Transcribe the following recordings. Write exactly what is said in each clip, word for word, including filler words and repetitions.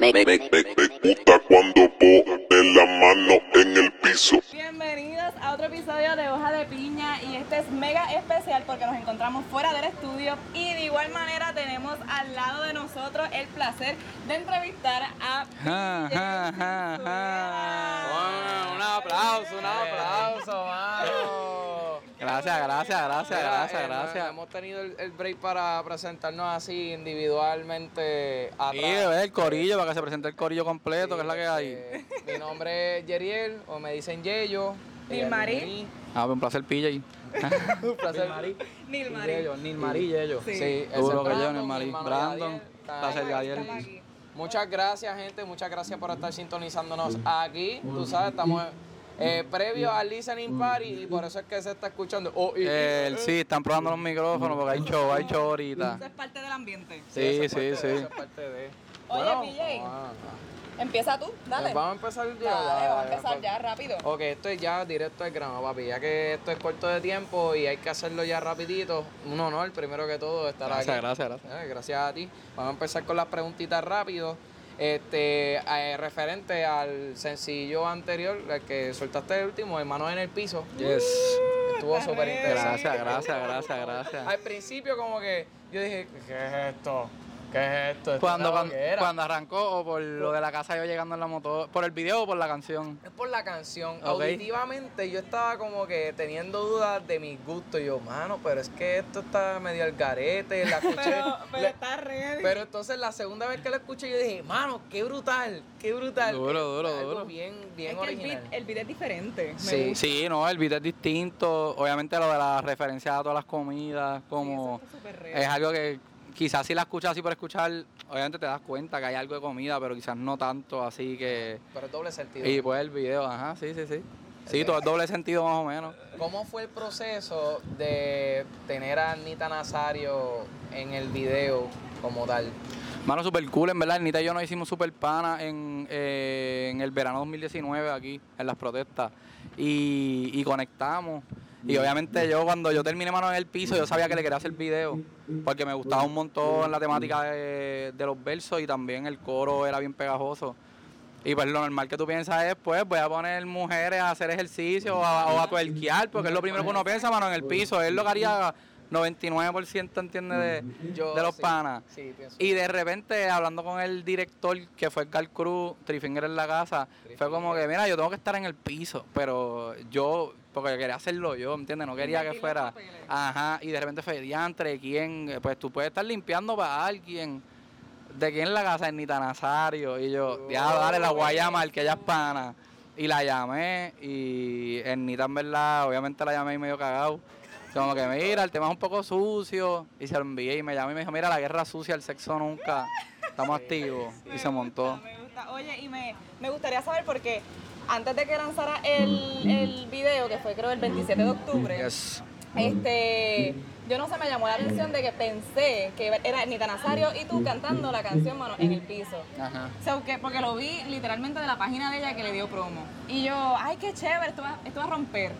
me, me, me, me gusta cuando pones la mano en el piso. Bienvenidos a otro episodio de Hoja de Piña, y este es mega especial porque nos encontramos fuera del estudio y de igual manera tenemos al lado de nosotros el placer de entrevistar a P J Sinsuela. Wow, un aplauso, un aplauso, mano. Gracias, gracias, gracias, gracias, eh, gracias. Hemos tenido el, el break para presentarnos así individualmente. Y sí, el corillo, para que se presente el corillo completo, sí, que es la que hay. Eh, mi nombre es Yeriel, o me dicen Yeyo. Nilmarí. Ah, un placer, P J. Un placer. Nilmarí. Nilmarí, Yeyo. Sí, sí, es lo que yo, Nilmarí. Brandon, placer, Yeriel. Muchas gracias, gente, muchas gracias por estar sintonizándonos aquí. Tú sabes, estamos... Eh, previo al listening party, y por eso es que se está escuchando. Oh, y, eh, sí, están probando los micrófonos porque hay show, hay show ahorita. Eso es parte del ambiente. Sí, sí, sí. Es sí. De, eso es parte de... Oye, bueno, P J, ah, empieza tú, dale. Pues vamos a empezar ya. Dale, vamos a empezar ya rápido. Ok, esto es ya directo al grano, papi, ya que esto es corto de tiempo y hay que hacerlo ya rapidito. Un honor, primero que todo, estar gracias, aquí. Gracias, gracias, gracias. Gracias a ti. Vamos a empezar con las preguntitas rápido. Este, eh, referente al sencillo anterior, el que soltaste el último, Hermanos en el Piso. Yes. Estuvo súper interesante. Gracias, gracias, gracias, gracias. Al principio como que yo dije, ¿qué es esto? ¿Qué es esto? ¿Esto cuando, cuando, cuando arrancó, o por lo de la casa yo llegando en la moto, por el video o por la canción? Es por la canción. Okay. Auditivamente yo estaba como que teniendo dudas de mis gustos. Y yo, mano, pero es que esto está medio al garete. La escuché, pero pero la, está real. Pero entonces la segunda vez que lo escuché yo dije, mano, qué brutal, qué brutal. Duro, duro, algo duro. Bien, bien es original. Que el, beat, el beat es diferente. Sí, sí, no, el beat es distinto. Obviamente lo de las referencias a todas las comidas, como sí, es algo que... Quizás si la escuchas así por escuchar, obviamente te das cuenta que hay algo de comida, pero quizás no tanto, así que... Pero es doble sentido. Y pues el video, ajá, sí, sí, sí. Sí, todo es doble sentido más o menos. ¿Cómo fue el proceso de tener a Anita Nazario en el video como tal? Mano, super cool, en verdad. Anita y yo nos hicimos super pana en, eh, en el verano dos mil diecinueve aquí, en las protestas, y, y conectamos. Y obviamente yo, cuando yo terminé Manos en el Piso, yo sabía que le quería hacer video, porque me gustaba un montón la temática de, de los versos, y también el coro era bien pegajoso. Y pues lo normal que tú piensas es, pues, voy a poner mujeres a hacer ejercicio o a, o a twerkear, porque es lo primero que uno piensa, Manos en el Piso. Es lo que haría noventa y nueve por ciento, ¿entiendes?, de, yo, de los sí, panas. Sí, y de repente, hablando con el director, que fue Carl Cruz Trifinger en la casa, Trifinger. Fue como que, mira, yo tengo que estar en el piso, pero yo... porque yo quería hacerlo yo, ¿entiendes? No quería que fuera... Ajá, y de repente fue diantre, ¿quién? Pues tú puedes estar limpiando para alguien. ¿De quién la casa? Anita Nazario. Y yo, ya, dale, la voy a llamar, que ella es pana. Y la llamé, y Anita, en verdad, obviamente la llamé y medio cagado. Como que, mira, el tema es un poco sucio. Y se lo envié, y me llamó y me dijo, mira, la guerra sucia, el sexo nunca. Estamos activos. Y se montó. Me gusta, oye, y me, me gustaría saber por qué. Antes de que lanzara el, el video, que fue creo el veintisiete de octubre, yes. este, yo no sé, me llamó la atención de que pensé que era Anita Nazario y tú cantando la canción Manos en el Piso. Ajá. O sea, que, porque lo vi literalmente de la página de ella que le dio promo. Y yo, ay, qué chévere, esto va, esto va a romper.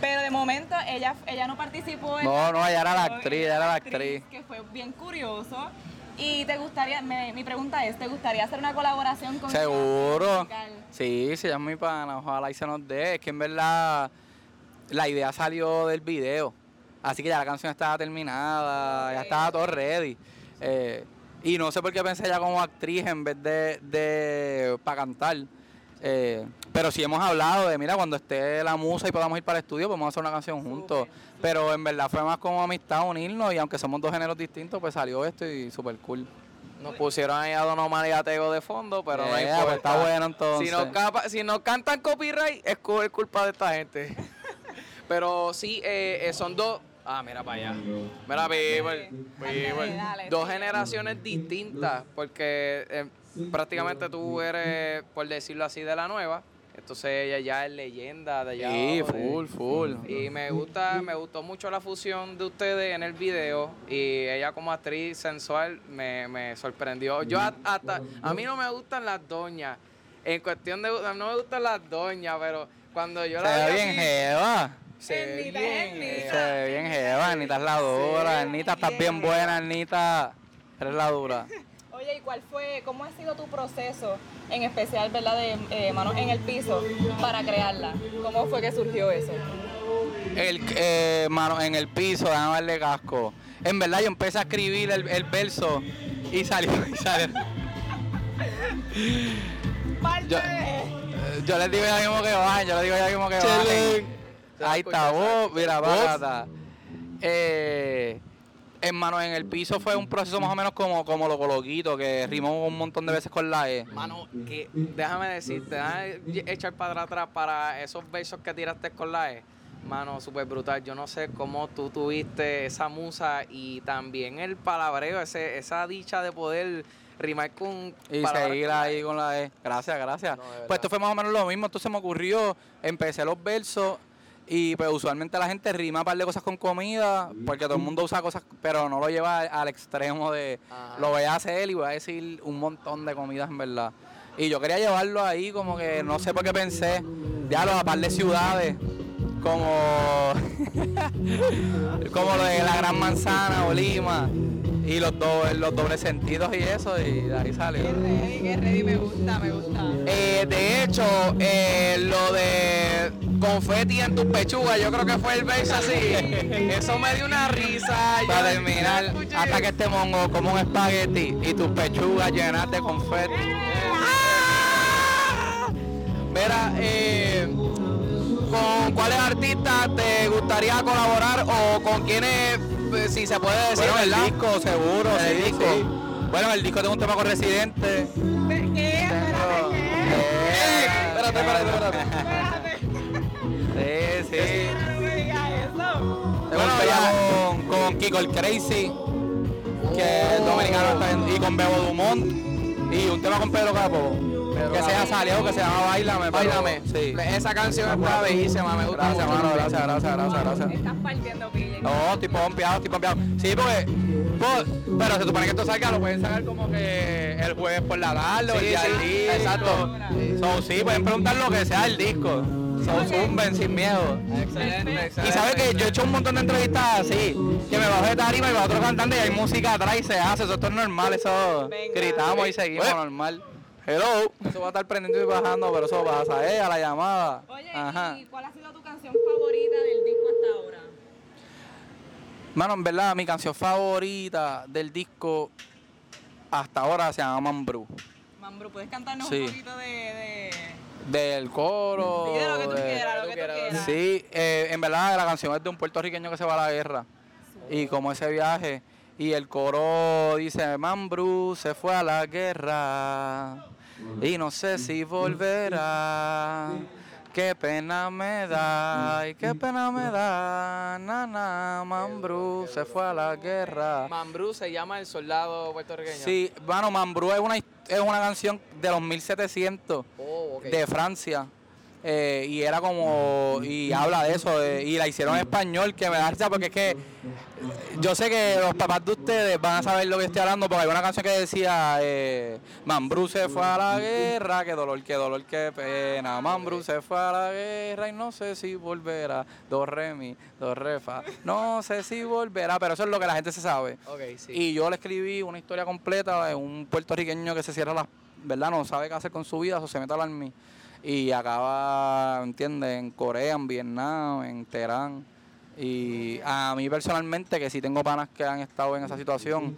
Pero de momento ella, ella no participó. En no, no, ella era la actriz, ella era la actriz. Que fue bien curioso. Y te gustaría, me, mi pregunta es, ¿te gustaría hacer una colaboración con... Seguro. Sí, sí, es mi pana, ojalá y se nos dé. Es que en verdad la idea salió del video, así que ya la canción estaba terminada, okay. Ya estaba todo ready. Eh, y no sé por qué pensé ya como actriz en vez de, de para cantar. Eh, pero sí hemos hablado de, mira, cuando esté la musa y podamos ir para el estudio, podemos hacer una canción juntos. Super, super. Pero en verdad fue más como amistad, unirnos, y aunque somos dos géneros distintos, pues salió esto y súper cool. Nos pusieron ahí a Don Omar y a Tego de fondo, pero yeah, no importa. Pues está bueno entonces. Si no, capa, si no cantan copyright, es culpa de esta gente. Pero sí, eh, eh, son dos... Ah, mira para allá. Mira, people, people. Dos generaciones distintas, porque... Eh, prácticamente tú eres, por decirlo así, de la nueva. Entonces ella ya es leyenda de allá. Sí, full, full. Y me gusta, me gustó mucho la fusión de ustedes en el video. Y ella como actriz sensual me, me sorprendió. Yo hasta, a mí no me gustan las doñas. En cuestión de, no me gustan las doñas, pero cuando yo la veo bien jeva. Se ve bien, se ve bien jeva. Anita es la dura. Anita, estás bien buena, Anita. Eres la dura. Oye, ¿y cuál fue, cómo ha sido tu proceso, en especial, verdad, de eh, Manos en el Piso, para crearla? ¿Cómo fue que surgió eso? El, eh, Manos en el Piso, déjame darle casco. En verdad, yo empecé a escribir el, el verso y salió, y salió. Parte. Yo, yo les digo ya mismo que bajen, yo les digo ya mismo que bajen. Ahí está, vos, mira, barata. Eh... Manos en el Piso fue un proceso más o menos como, como lo coloquito, que rimó un montón de veces con la E. Mano, que déjame decirte, déjame echar para atrás para esos versos que tiraste con la E. Mano, súper brutal. Yo no sé cómo tú tuviste esa musa y también el palabreo, ese, esa dicha de poder rimar con... Y seguir ahí con la E. Gracias, gracias. No, pues esto fue más o menos lo mismo. Entonces me ocurrió, empecé los versos... Y pues usualmente la gente rima un par de cosas con comida, porque todo el mundo usa cosas, pero no lo lleva al extremo de... Ajá. Lo voy a hacer y voy a decir un montón de comidas, en verdad. Y yo quería llevarlo ahí, como que no sé por qué pensé, ya lo a par de ciudades, como... como lo de la Gran Manzana o Lima, y los, do, los dobles sentidos y eso, y de ahí sale. Qué ready, qué ready, me gusta, me gusta. Eh, de hecho, eh, lo de... Confeti en tus pechugas, yo creo que fue el verso así. Eso me dio una risa. Para terminar, hasta que este mongo como un espagueti y tus pechugas llenas de confeti. ¡Ah! Mira, eh, ¿con cuáles artistas te gustaría colaborar o con quiénes, si se puede decir? Bueno, el ¿verdad? Disco, seguro. El sí, disco. Sí. Bueno, el disco tengo un tema con Residente. ¿Qué? ¿Qué? Espérate, espérate, espérate. Sí, sí. Bueno, ya con, con Kiko el Crazy, que es dominicano, está en, y con Bebo Dumont, y un tema con Pedro Capo, Pedro que sea salió, que se llama Báilame. Báilame. Sí. Esa canción está bellísima, me gusta. Gracias, mano, gracias, gracias, gracias, gracias. Estás partiendo, P J. No, tipo bombeado, tipo bombeado. Sí, porque, por, pero se supone que esto salga, lo pueden sacar como que el jueves por la tarde, sí, o el día sí, del día. Exacto. So, sí, pueden preguntar lo que sea el disco. Son zumben sin miedo. Excelente, excelente. Y sabes que yo he hecho un montón de entrevistas así, que me bajo de tarima y va otro cantante y hay música atrás y se hace, eso, esto es normal, eso. Venga, gritamos venga. Y seguimos. Oye, normal. Hello. Eso va a estar prendiendo y bajando, pero eso pasa, eh, a la llamada. Oye, ajá. ¿Y cuál ha sido tu canción favorita del disco hasta ahora? Mano, en verdad, mi canción favorita del disco hasta ahora se llama Mambrú. Mambrú, ¿puedes cantarnos sí. un poquito de...? de... Del coro. Sí, de lo que tú quieras, de, lo que tú quieras. Sí, eh, en verdad la canción es de un puertorriqueño que se va a la guerra. Sí. Y como ese viaje. Y el coro dice, Mambrú se fue a la guerra y no sé si volverá. Qué pena me da, y qué pena me da, nana, Mambrú se fue a la guerra. Mambrú se llama el soldado puertorriqueño. Sí, bueno, Mambrú es una, es una canción de los mil setecientos, oh, okay. de Francia, eh, y era como, y habla de eso, de, y la hicieron en español, que me da risa porque es que yo sé que los papás de ustedes van a saber lo que estoy hablando, porque hay una canción que decía eh, Mambrú se fue a la guerra, qué dolor, qué dolor, qué pena. Mambrú se fue a la guerra y no sé si volverá. Do re mi, do re fa, no sé si volverá. Pero eso es lo que la gente se sabe. Okay, sí. Y yo le escribí una historia completa de un puertorriqueño que se cierra las... ¿Verdad? No sabe qué hacer con su vida, o se mete al army. Y acaba, ¿entiendes? En Corea, en Vietnam, en Teherán. Y a mí personalmente, que sí tengo panas que han estado en esa situación,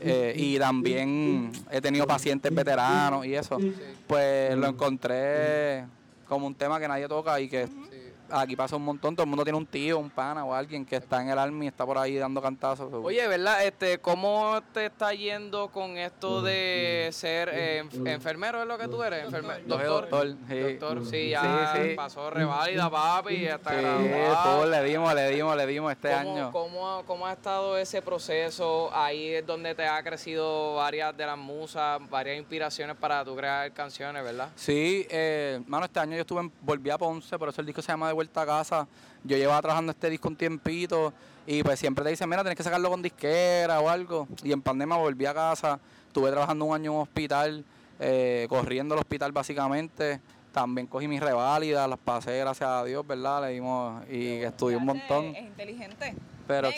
eh, y también he tenido pacientes veteranos y eso, sí. pues lo encontré como un tema que nadie toca y que sí. aquí pasa un montón, todo el mundo tiene un tío, un pana o alguien que está en el army y está por ahí dando cantazos. Oye, ¿verdad? Este, ¿cómo te está yendo con esto de ser eh, enfermero? ¿Es lo que tú eres? Enferme- doctor. Doctor, doctor, sí. doctor, sí, ya sí, sí. pasó reválida, papi, hasta sí, graduado. Todo, le dimos, le dimos, le dimos este ¿Cómo, año. ¿cómo, ¿Cómo ha estado ese proceso? Ahí es donde te ha crecido varias de las musas, varias inspiraciones para tú crear canciones, ¿verdad? Sí, eh, mano, este año yo estuve en, volví a Ponce, por eso el disco se llama De Vuelta a Casa. Yo llevaba trabajando este disco un tiempito y pues siempre te dicen, mira, tenés que sacarlo con disquera o algo, y en pandemia volví a casa, estuve trabajando un año en un hospital, eh, corriendo al hospital básicamente, también cogí mis reválidas, las pasé, gracias a Dios, ¿verdad? Le dimos y estudié un montón. Es inteligente. Pero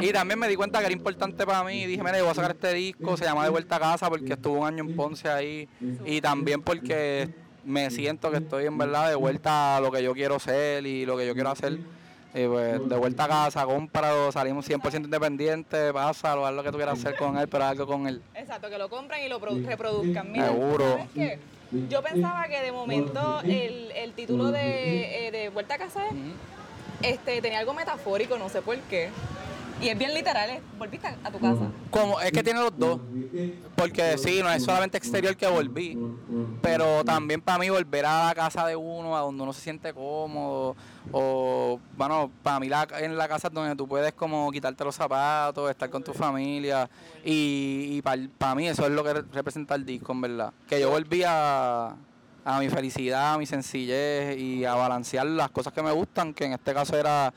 y también me di cuenta que era importante para mí. Dije, mira, yo voy a sacar este disco, se llama De Vuelta a Casa, porque estuve un año en Ponce ahí. Y también porque me siento que estoy en verdad de vuelta a lo que yo quiero ser y lo que yo quiero hacer. Y pues, de vuelta a casa, cómpralo, salimos cien por ciento independiente, pásalo, haz lo que tú quieras hacer con él, pero haz algo con él. Exacto, que lo compren y lo produ- reproduzcan. Mira, seguro. ¿Sabes qué? Yo pensaba que de momento el, el título de, eh, de Vuelta a Casa este, tenía algo metafórico, no sé por qué. Y es bien literal, es volviste a tu casa. Como, es que tiene los dos. Porque sí, no es solamente exterior que volví, pero también para mí volver a la casa de uno, a donde uno se siente cómodo, o, bueno, para mí la, en la casa es donde tú puedes como quitarte los zapatos, estar con tu familia, y, y para, para mí eso es lo que representa el disco, en verdad. Que yo volví a, a mi felicidad, a mi sencillez, y a balancear las cosas que me gustan, que en este caso era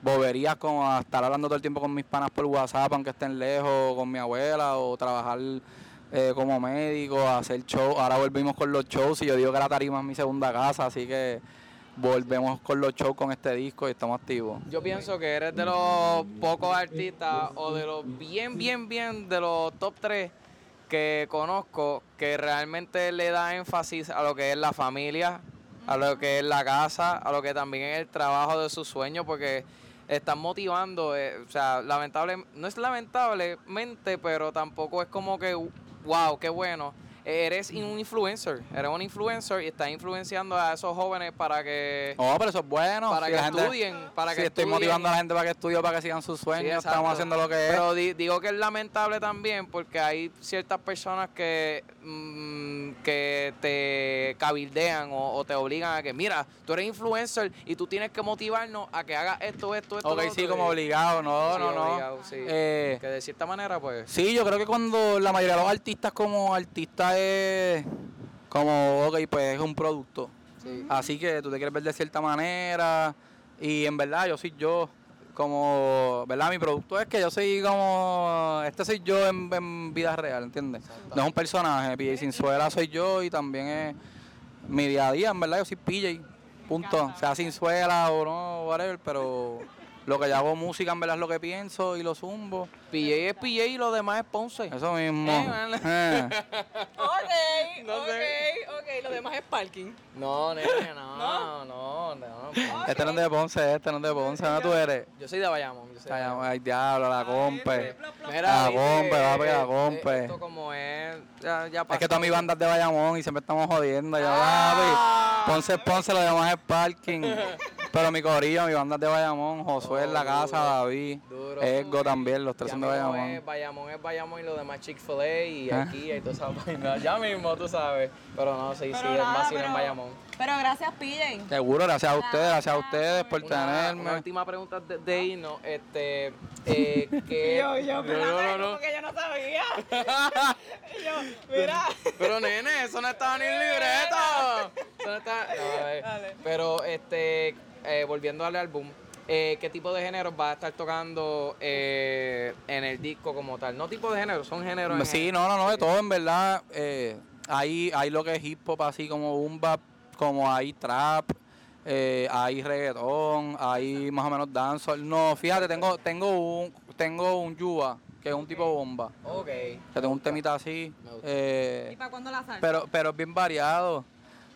boberías como a estar hablando todo el tiempo con mis panas por WhatsApp, aunque estén lejos, con mi abuela, o trabajar eh, como médico, hacer show. Ahora volvimos con los shows y yo digo que la tarima es mi segunda casa, así que volvemos con los shows con este disco y estamos activos. Yo pienso que eres de los pocos artistas, o de los bien, bien, bien, de los top tres que conozco, que realmente le da énfasis a lo que es la familia, a lo que es la casa, a lo que también es el trabajo de sus sueños, porque están motivando, eh, o sea, lamentable, no es lamentablemente, pero tampoco es como que, wow, qué bueno, eres un influencer, eres un influencer y estás influenciando a esos jóvenes para que... Oh, pero eso es bueno. Para si que estudien, gente, para que si estudien. Estoy motivando a la gente para que estudie, para que sigan sus sueños, sí, estamos haciendo lo que pero es. Pero di, digo que es lamentable también, porque hay ciertas personas que, mmm, que te cabildean o, o te obligan a que, mira, tú eres influencer y tú tienes que motivarnos a que hagas esto, esto, esto. Ok, sí, como obligado, no, sí, no, no. Obligado, sí. eh, que de cierta manera, pues... Sí, yo creo que cuando la mayoría de los artistas como artistas como, ok, pues es un producto, sí. Así que tú te quieres ver de cierta manera, y en verdad yo soy yo, como, ¿verdad? Mi producto es que yo soy como, este soy yo en, en vida real, ¿entiendes? No es un personaje, P J Sinsuela soy yo, y también es mi día a día, en verdad yo soy P J, punto, sea Sinsuela o no, whatever, pero... Lo que yo hago música, en verdad, es lo que pienso y lo zumbo. P J es P J y lo demás es Ponce. Eso mismo. Eh, eh. Ok, no ok, sé. ok. Lo demás es parking. No, nene, no, no, no. no okay. Este no es de Ponce, este no es de Ponce. ¿Dónde tú eres? Yo soy de Bayamón. Yo soy de Bayamón. Ay, diablo, la compe. Mira, la compe, va a pegar la compe. Esto como es, ya, ya pasó. Es que toda mi banda es de Bayamón y siempre estamos jodiendo. Ya ah, va, Ponce es Ponce, lo demás es parking. Pero mi corillo, mi banda es de Bayamón, Josué oh, en la casa, duro, David, duro, Ego también, los tres son de Bayamón. Es, Bayamón es Bayamón y lo demás Chick-fil-A y aquí, ¿eh? Y toda esa vaina. Ya mismo, tú sabes. Pero no, sí, pero sí, nada, es más pero, en Bayamón. Pero gracias, P J. Seguro, gracias a ustedes, gracias a ustedes por una, tenerme. Una última pregunta de, de irnos, este, eh, que... yo, yo, pero no, no, no, porque yo no sabía. yo, mira. Pero, nene, eso no estaba ni en libreto. Eso no estaba... No, pero, este... Eh, volviendo al álbum, eh, ¿qué tipo de géneros vas a estar tocando eh, en el disco como tal? No tipo de géneros, son géneros. Sí, género. no, no, no, de todo en verdad. Eh, hay, hay lo que es hip hop así como boom bap, como hay trap, eh, hay reggaetón, hay más o menos dancehall. No, fíjate, tengo, tengo un, tengo un yuba. Que es un okay. tipo bomba. Ok. Que tengo un temita así. Eh, ¿Y para cuándo la salsa? Pero, pero es bien variado.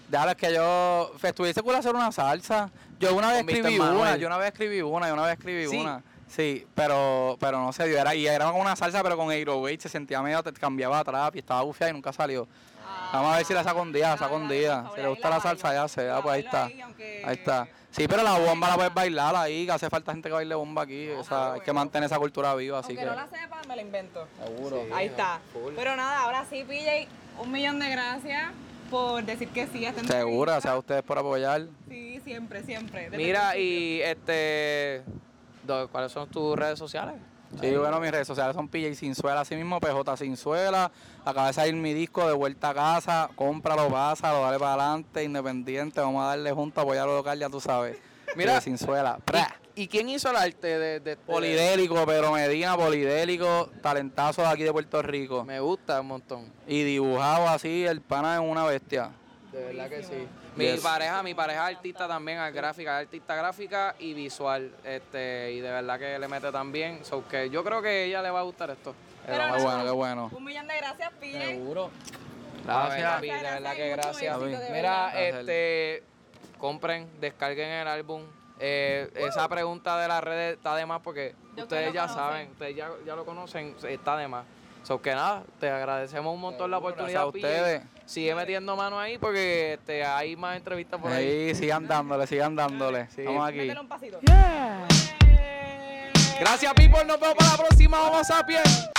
Déjalo, es que yo estuviese cool hacer una salsa. Yo una vez escribí una, yo una vez escribí una, yo una vez escribí ¿Sí? una. Sí, pero, pero no se dio. Era, y era como una salsa, pero con Aeroweight se sentía medio, te cambiaba atrás y estaba bufia y nunca salió. Ah, Vamos a ver si la saco un día, la saco un día. Si le gusta la, la salsa, ya se, ah, pues ahí está. Ahí, aunque... ahí está. Sí, pero la bomba la puedes bailar ahí, que hace falta gente que baile bomba aquí. Ah, o sea, bueno. Hay que mantener esa cultura viva, así aunque que... no la sepan, me la invento. Seguro. Sí, ahí está. Cool. Pero nada, ahora sí, P J, un millón de gracias por decir que sí. Segura, o sea, ustedes por apoyar. Sí, siempre, siempre. Mira, y este, ¿cuáles son tus redes sociales? Sí, Ahí. Bueno, mis redes sociales son P J Sinsuela, así mismo, P J Sinsuela. Acaba de salir mi disco De Vuelta a Casa, cómpralo, pásalo, dale para adelante, independiente, vamos a darle juntos, apoyarlo local, ya tú sabes. Mira, Sinsuela. ¿Y, ¿Y quién hizo el arte de, de este? Polidélico, Pedro Medina, polidélico, talentazo de aquí de Puerto Rico. Me gusta un montón. Y dibujado así, el pana es una bestia. De verdad que sí. Mi yes. pareja, mi pareja artista también, es gráfica, es artista gráfica y visual. Este, y de verdad que le mete también. So que yo creo que a ella le va a gustar esto. Qué no, bueno, qué bueno. Un millón de gracias, P J. Seguro. Gracias, papi, de verdad que gracias. Mira, este, compren, descarguen el álbum. Eh, uh. Esa pregunta de las redes está de más porque yo ustedes ya conocen. saben, ustedes ya, ya lo conocen, está de más. So que nada, te agradecemos un montón la oportunidad. Gracias a ustedes. Sigue metiendo mano ahí porque este, hay más entrevistas por ahí. Sí, sigan dándole, sigan dándole. Sí. Estamos aquí. Métele un pasito. Yeah. Gracias, people. Nos vemos para la próxima. Vamos a Sapiens.